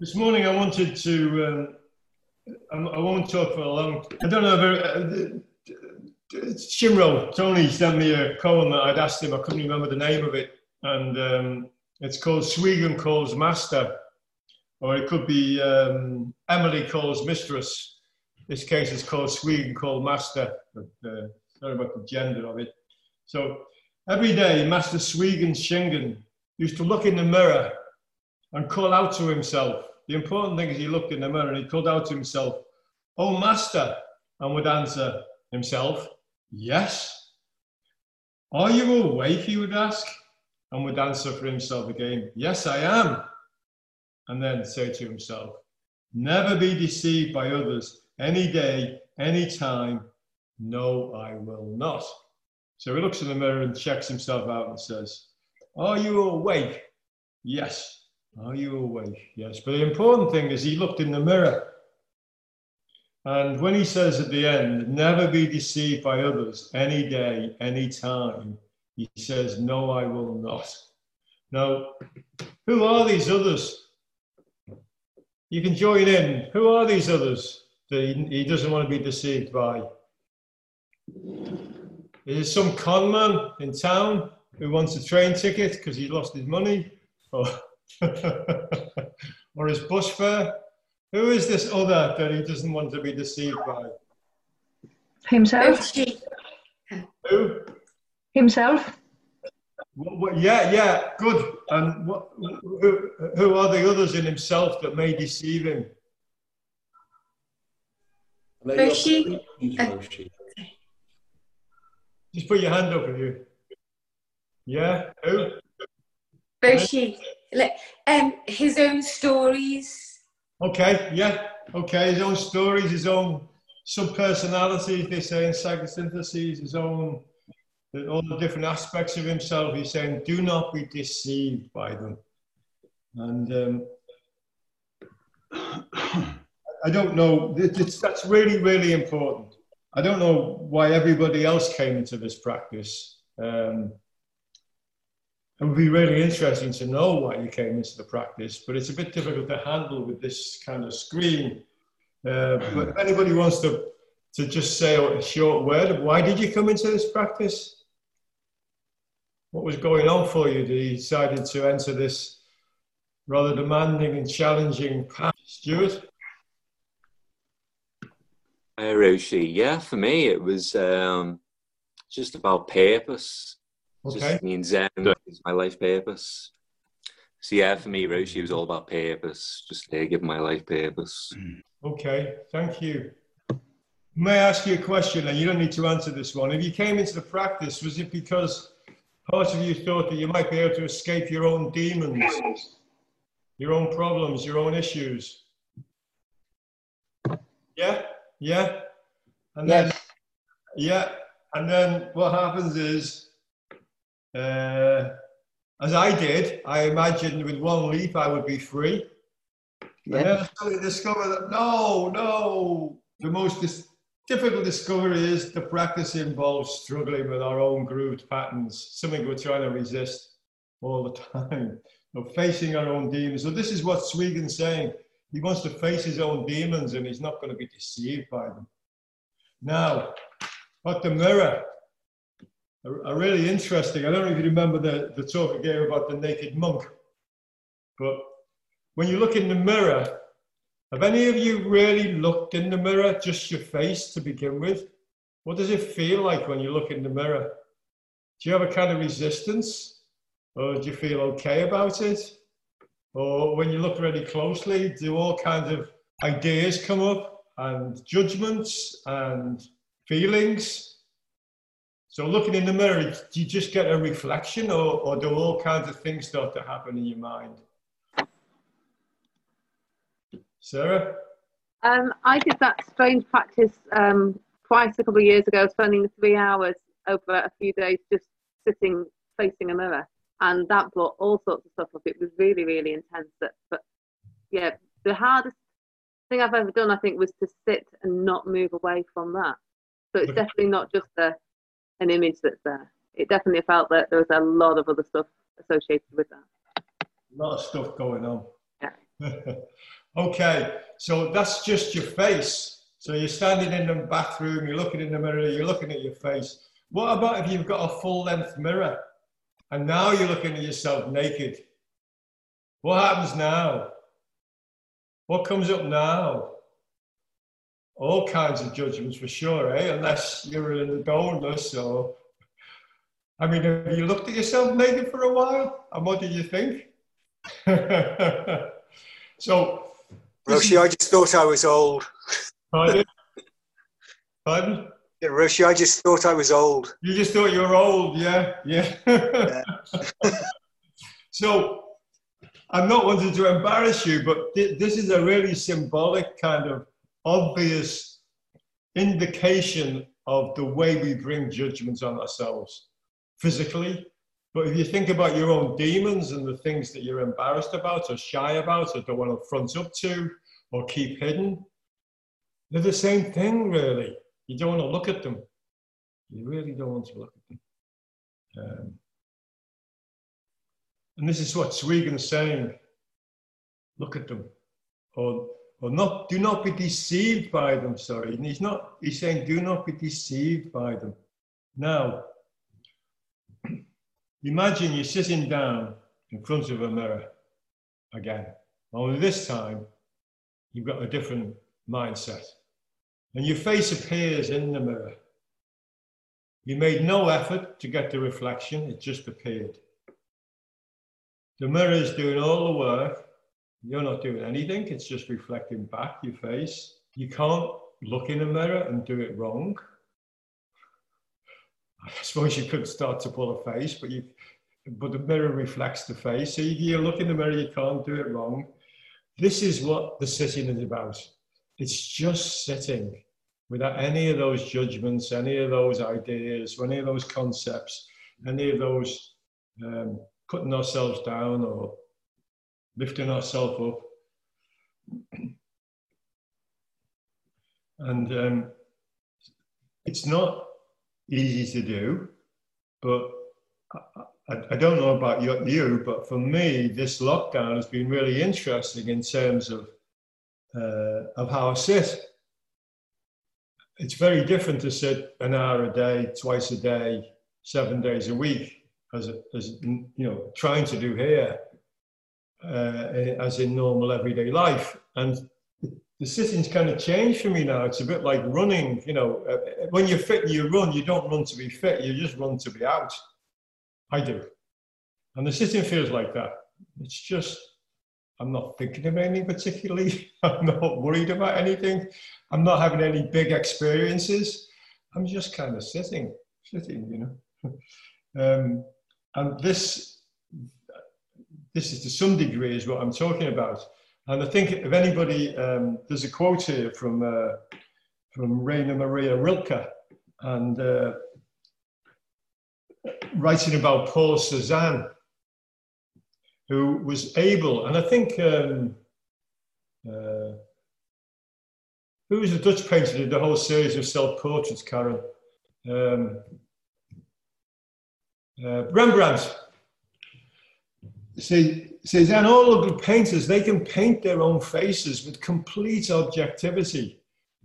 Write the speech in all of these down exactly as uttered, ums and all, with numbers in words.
This morning I wanted to, um, I, I won't talk for a long, I don't know, if I, uh, Shimro, Tony sent me a column that I'd asked him, I couldn't remember the name of it, and um, it's called Swegen Calls Master, or it could be um, Emily Calls Mistress. This case is called Swegen Calls Master, but uh, sorry about the gender of it. So every day, Master Swiegen Shingen used to look in the mirror and call out to himself. The important thing is he looked in the mirror and he called out to himself, "Oh, Master," and would answer himself, "Yes." "Are you awake?" he would ask, and would answer for himself again, "Yes, I am." And then say to himself, "Never be deceived by others. Any day, any time, no, I will not." So he looks in the mirror and checks himself out and says, "Are you awake? Yes. Are you awake? Yes." But the important thing is he looked in the mirror. And when he says at the end, "Never be deceived by others, any day, any time," he says, "No, I will not." Now, who are these others? You can join in. Who are these others that he doesn't want to be deceived by? Is it some con man in town who wants a train ticket because he lost his money? Or, or his bus fare? Who is this other that he doesn't want to be deceived by? Himself. Who? Himself. What, what, yeah, yeah, good. And what, who, who are the others in himself that may deceive him? Roshi. Roshi. Just put your hand up if you. Yeah. Who? Roshi. Like, um, his own stories. Okay. Yeah. Okay. His own stories. His own subpersonalities. They say in psychosynthesis. His own, all the different aspects of himself. He's saying, do not be deceived by them. And um, I don't know. It's, that's really, really important. I don't know why everybody else came into this practice. Um, it would be really interesting to know why you came into the practice, but it's a bit difficult to handle with this kind of screen. Uh, but if anybody wants to, to just say a short word of why did you come into this practice? What was going on for you that you decided to enter this rather demanding and challenging path, Stuart? Hi, Roshi. Yeah, for me, it was um, just about purpose. Okay. Just me and Zen is my life purpose. So yeah, for me, Roshi, it was all about purpose. Just there, give my life purpose. Okay, thank you. May I ask you a question? And you don't need to answer this one. If you came into the practice, was it because part of you thought that you might be able to escape your own demons, your own problems, your own issues? Yeah? Yeah, and then yes. yeah, and then what happens is, uh, as I did, I imagined with one leap I would be free. Yes. And then I suddenly discovered that no, no, the most dis difficult discovery is the practice involves struggling with our own grooved patterns, something we're trying to resist all the time, you know, facing our own demons. So this is what Swiegen's saying. He wants to face his own demons and he's not going to be deceived by them. Now, about the mirror, a, a really interesting, I don't know if you remember the, the talk I gave about the naked monk, but when you look in the mirror, have any of you really looked in the mirror, just your face to begin with? What does it feel like when you look in the mirror? Do you have a kind of resistance, or do you feel okay about it? Or when you look really closely, do all kinds of ideas come up, and judgments, and feelings? So looking in the mirror, do you just get a reflection, or, or do all kinds of things start to happen in your mind? Sarah? Um, I did that strange practice um, twice a couple of years ago, spending three hours over a few days just sitting facing a mirror. And that brought all sorts of stuff up. It was really, really intense. But yeah, the hardest thing I've ever done, I think, was to sit and not move away from that. So it's definitely not just a, an image that's there. It definitely felt that there was a lot of other stuff associated with that. A lot of stuff going on. Yeah. Okay, so that's just your face. So you're standing in the bathroom, you're looking in the mirror, you're looking at your face. What about if you've got a full-length mirror and now you're looking at yourself naked? What happens now? What comes up now? All kinds of judgments for sure, eh? Unless you're in the boneless or... I mean, have you looked at yourself naked for a while? And what did you think? So... Roshi, I just thought I was old. Pardon? Pardon? Yeah, Roshi, I just thought I was old. You just thought you were old, yeah? Yeah. Yeah. So... I'm not wanting to embarrass you, but th this is a really symbolic kind of obvious indication of the way we bring judgments on ourselves physically. But if you think about your own demons and the things that you're embarrassed about or shy about or don't want to front up to or keep hidden, they're the same thing, really. You don't want to look at them. You really don't want to look at them. Um, And this is what Swiegen's saying. Look at them. Or, or not, do not be deceived by them, sorry. And he's not, he's saying, do not be deceived by them. Now, imagine you're sitting down in front of a mirror again. Only this time, you've got a different mindset. And your face appears in the mirror. You made no effort to get the reflection, it just appeared. The mirror is doing all the work. You're not doing anything. It's just reflecting back your face. You can't look in a mirror and do it wrong. I suppose you could start to pull a face, but you, but the mirror reflects the face. So you, you look in the mirror, you can't do it wrong. This is what the sitting is about. It's just sitting without any of those judgments, any of those ideas, any of those concepts, any of those... Um, putting ourselves down or lifting ourselves up. And um, it's not easy to do, but I, I don't know about you, but for me, this lockdown has been really interesting in terms of, uh, of how I sit. It's very different to sit an hour a day, twice a day, seven days a week. As, as you know, trying to do here, uh, as in normal everyday life. And the sitting's kind of changed for me now. It's a bit like running, you know. Uh, when you're fit and you run, you don't run to be fit, you just run to be out. I do. And the sitting feels like that. It's just, I'm not thinking of anything particularly. I'm not worried about anything. I'm not having any big experiences. I'm just kind of sitting, sitting, you know. um, And this, this is to some degree is what I'm talking about. And I think if anybody, um, there's a quote here from, uh, from Rainer Maria Rilke, and uh, writing about Paul Cezanne, who was able, and I think, um, uh, who was the Dutch painter who did the whole series of self-portraits, Karen? Um, Uh, Rembrandt. See, Cezanne, all the good painters, they can paint their own faces with complete objectivity.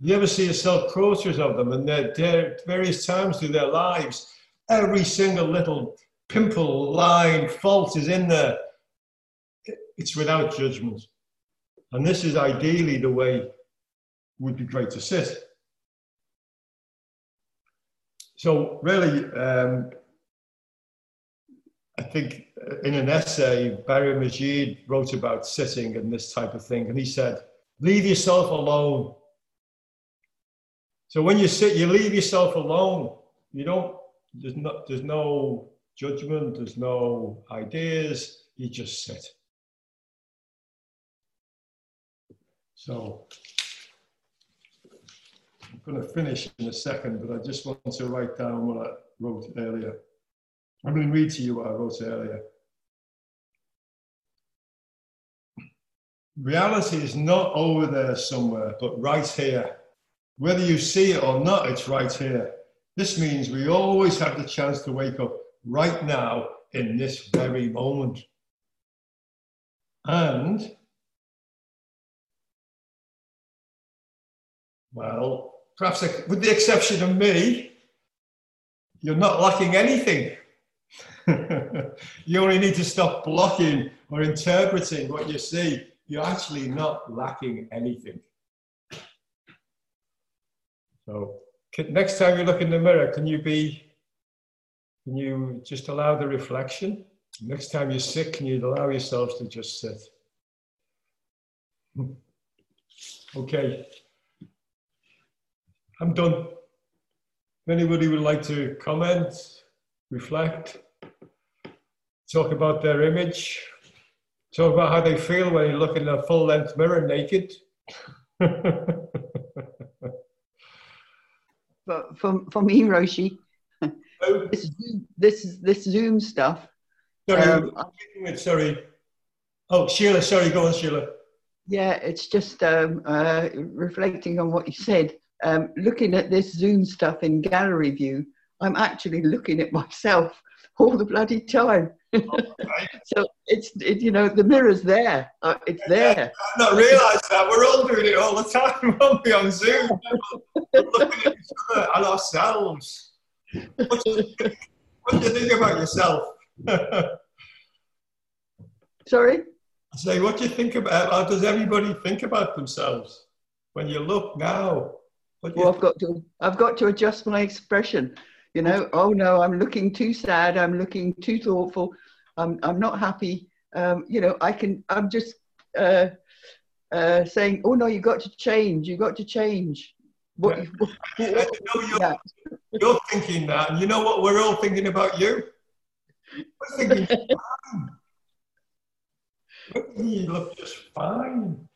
You ever see a self-portrait of them, and they're, they're various times through their lives, every single little pimple, line, fault is in there. It's without judgment. And this is ideally the way would be great to sit. So really, um, I think in an essay, Barry Majid wrote about sitting and this type of thing. And he said, leave yourself alone. So when you sit, you leave yourself alone. You don't, there's not, there's no judgment, there's no ideas. You just sit. So I'm going to finish in a second, but I just want to write down what I wrote earlier. I'm going to read to you what I wrote earlier. Reality is not over there somewhere, but right here. Whether you see it or not, it's right here. This means we always have the chance to wake up right now in this very moment. And Well, perhaps with the exception of me, you're not lacking anything. You only need to stop blocking or interpreting what you see. You're actually not lacking anything. So next time you look in the mirror, can you be, can you just allow the reflection? Next time you're sick, can you allow yourself to just sit? Okay, I'm done. If anybody would like to comment, reflect, talk about their image, talk about how they feel when you look in a full-length mirror naked. But for, for me, Roshi, oh. this, this, this Zoom stuff. Sorry, um, sorry. Oh, Sheila, sorry, go on, Sheila. Yeah, it's just um, uh, reflecting on what you said. Um, looking at this Zoom stuff in gallery view, I'm actually looking at myself all the bloody time. Oh, right. So it's, it, you know, the mirror's there. Uh, it's yeah, there. I've not realised that. We're all doing it all the time, aren't we, on Zoom? We're looking at each other and ourselves. What do you think, what do you think about yourself? Sorry? I say, what do you think about, how does everybody think about themselves? When you look now, what do you well, I've got to, I've got to adjust my expression. You know, oh no, I'm looking too sad. I'm looking too thoughtful. I'm, I'm not happy. Um, you know, I can, I'm just uh, uh, saying, oh no, you've got to change. You've got to change. What, yeah. what, what, what you're, that? You're thinking that. And you know what? We're all thinking about you. We're thinking, fine. You look just fine.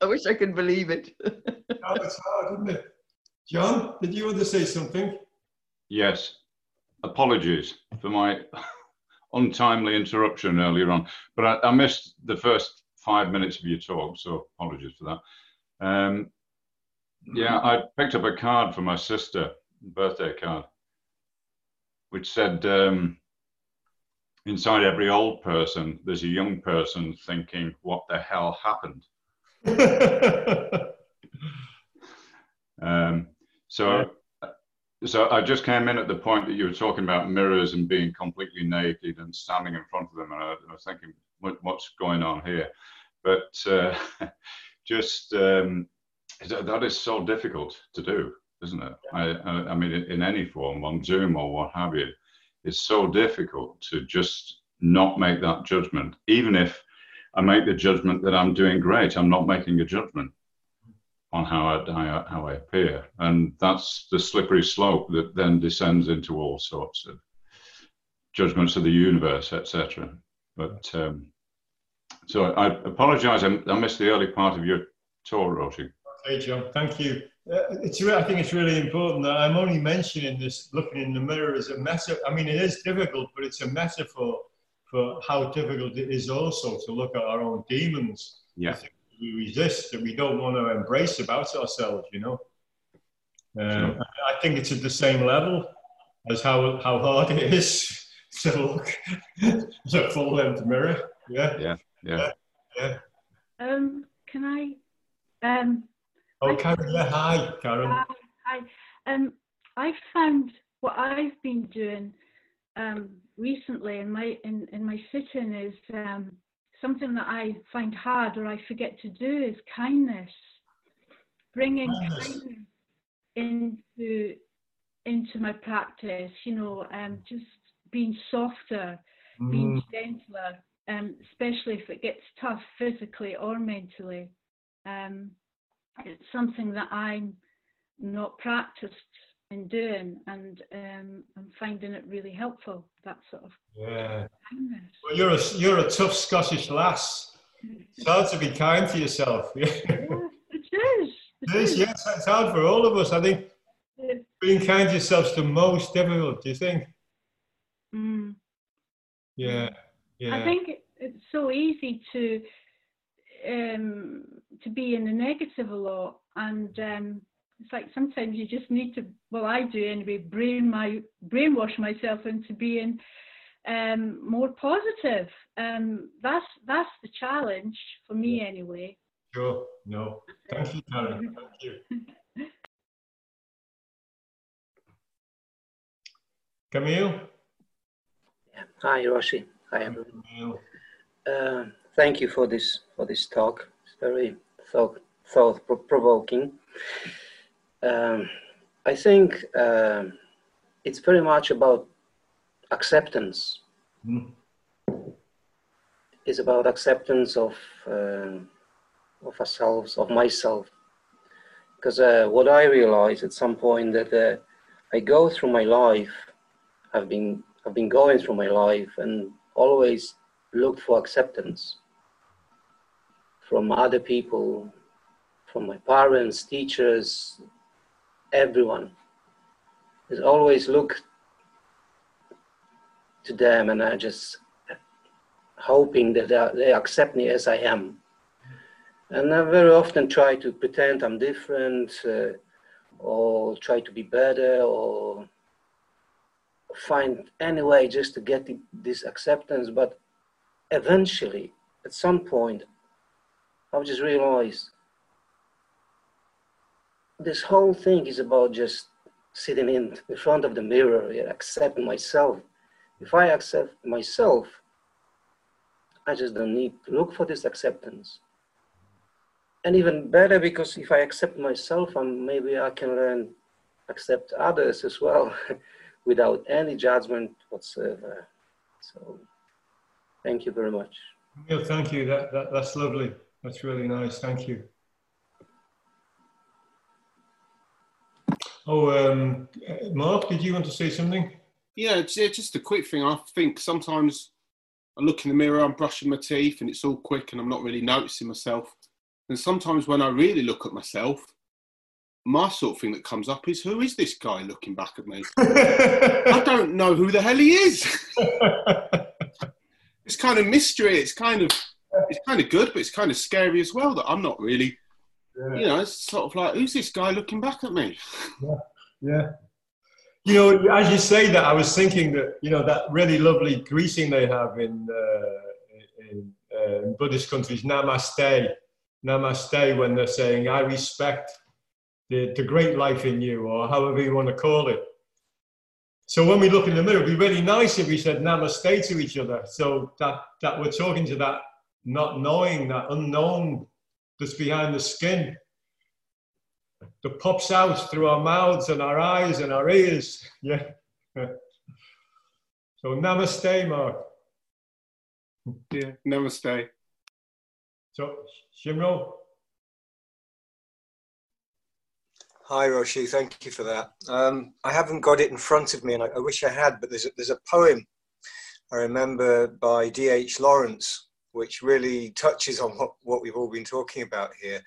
I wish I could believe it. No, it's hard, isn't it? John, did you want to say something? Yes. Apologies for my untimely interruption earlier on, but I, I missed the first five minutes of your talk, so apologies for that. Um, yeah, I picked up a card for my sister, birthday card, which said, um, inside every old person, there's a young person thinking, what the hell happened? um, so, so I just came in at the point that you were talking about mirrors and being completely naked and standing in front of them, and I, I was thinking, what, what's going on here? But uh, just um, that is so difficult to do, isn't it? I, I mean, in any form, on Zoom or what have you, it's so difficult to just not make that judgment, even if I make the judgment that I'm doing great. I'm not making a judgment on how I, how I, how I appear. And that's the slippery slope that then descends into all sorts of judgments of the universe, et cetera. But um, so I apologize. I, I missed the early part of your talk, Roshi. Okay, John. Thank you. Uh, it's, I think it's really important that I'm only mentioning this looking in the mirror as a metaphor. I mean, it is difficult, but it's a metaphor for how difficult it is also to look at our own demons. Yeah. We resist and we don't want to embrace about ourselves, you know. Um, sure. I think it's at the same level as how, how hard it is to look at a full-length mirror. Yeah. Yeah. Yeah. Yeah. Um, can I... Um, oh, Karen, yeah, hi, Karen. Hi, hi. Um, I found what I've been doing um, recently in my in, in my sit-in is um, something that I find hard or I forget to do is kindness. Bringing kindness, kindness into, into my practice, you know, um, just being softer, mm. being gentler, um, especially if it gets tough physically or mentally. Um, it's something that I'm not practiced in doing, and um, I'm finding it really helpful, that sort of yeah. kindness. Well, you're a, you're a tough Scottish lass. It's hard to be kind to yourself. Yeah, it is. It, it is, is, yes. It's hard for all of us. I think being kind to yourself is the most difficult, do you think? Mm. Yeah, yeah. I think it, it's so easy to... um to be in the negative a lot, and um it's like sometimes you just need to, well, I do anyway, brain my brainwash myself into being um more positive. Um that's that's the challenge for me anyway. Sure. No. Thank you, Karen. Thank you. Camille? Hi, Roshi. Hi, everyone. Camille. Uh, thank you for this for this talk. It's very thought thought provoking. Um, I think uh, it's very much about acceptance. Mm. It's about acceptance of uh, of ourselves, of myself. Because uh, what I realized at some point that uh, I go through my life, I've been I've been going through my life and always look for acceptance from other people, from my parents, teachers, everyone. I always look to them and I just hoping that they, they accept me as I am. And I very often try to pretend I'm different uh, or try to be better or find any way just to get the, this acceptance. But eventually, at some point, I've just realized this whole thing is about just sitting in, in front of the mirror and accepting myself. If I accept myself, I just don't need to look for this acceptance. And even better, because if I accept myself, I'm, maybe I can learn accept others as well without any judgment whatsoever. So thank you very much. Camille, thank you. That, that, that's lovely. That's really nice. Thank you. Oh, um, Mark, did you want to say something? Yeah, it's, it's just a quick thing. I think sometimes I look in the mirror, I'm brushing my teeth and it's all quick and I'm not really noticing myself. And sometimes when I really look at myself, my sort of thing that comes up is, who is this guy looking back at me? I don't know who the hell he is. It's kind of mystery. It's kind of, it's kind of good, but it's kind of scary as well that I'm not really... Yeah. You know, it's sort of like, who's this guy looking back at me? Yeah, yeah. You know, as you say that, I was thinking that, you know, that really lovely greeting they have in, uh, in, uh, in Buddhist countries, Namaste. Namaste, when they're saying, I respect the, the great life in you, or however you want to call it. So when we look in the mirror, it would be really nice if we said Namaste to each other. So that, that we're talking to that not knowing, that unknown that's behind the skin, that pops out through our mouths and our eyes and our ears. Yeah. So Namaste, Mark. Yeah, Namaste. So, Shimro. Hi, Roshi. Thank you for that. Um, I haven't got it in front of me, and I, I wish I had, but there's a, there's a poem I remember by D H Lawrence, which really touches on what, what we've all been talking about here.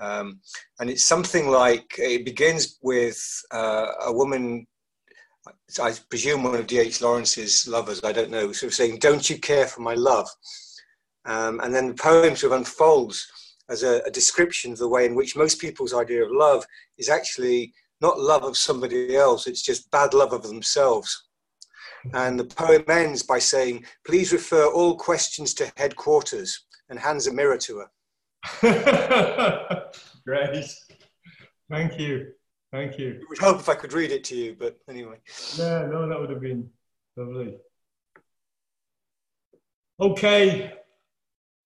Um, and it's something like, it begins with uh, a woman, I presume one of D H Lawrence's lovers, I don't know, sort of saying, don't you care for my love? Um, and then the poem sort of unfolds as a, a description of the way in which most people's idea of love is actually not love of somebody else, it's just bad love of themselves. And the poem ends by saying, please refer all questions to headquarters, and hands a mirror to her. Great. Thank you. Thank you. It would help if I could read it to you, but anyway. Yeah, no, that would have been lovely. Okay.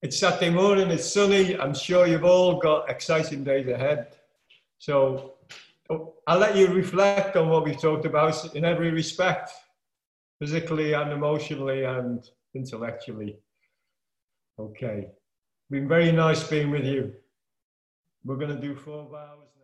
It's Saturday morning, it's sunny. I'm sure you've all got exciting days ahead. So I'll let you reflect on what we've talked about in every respect. Physically and emotionally and intellectually. Okay. Been very nice being with you. We're going to do four vows now.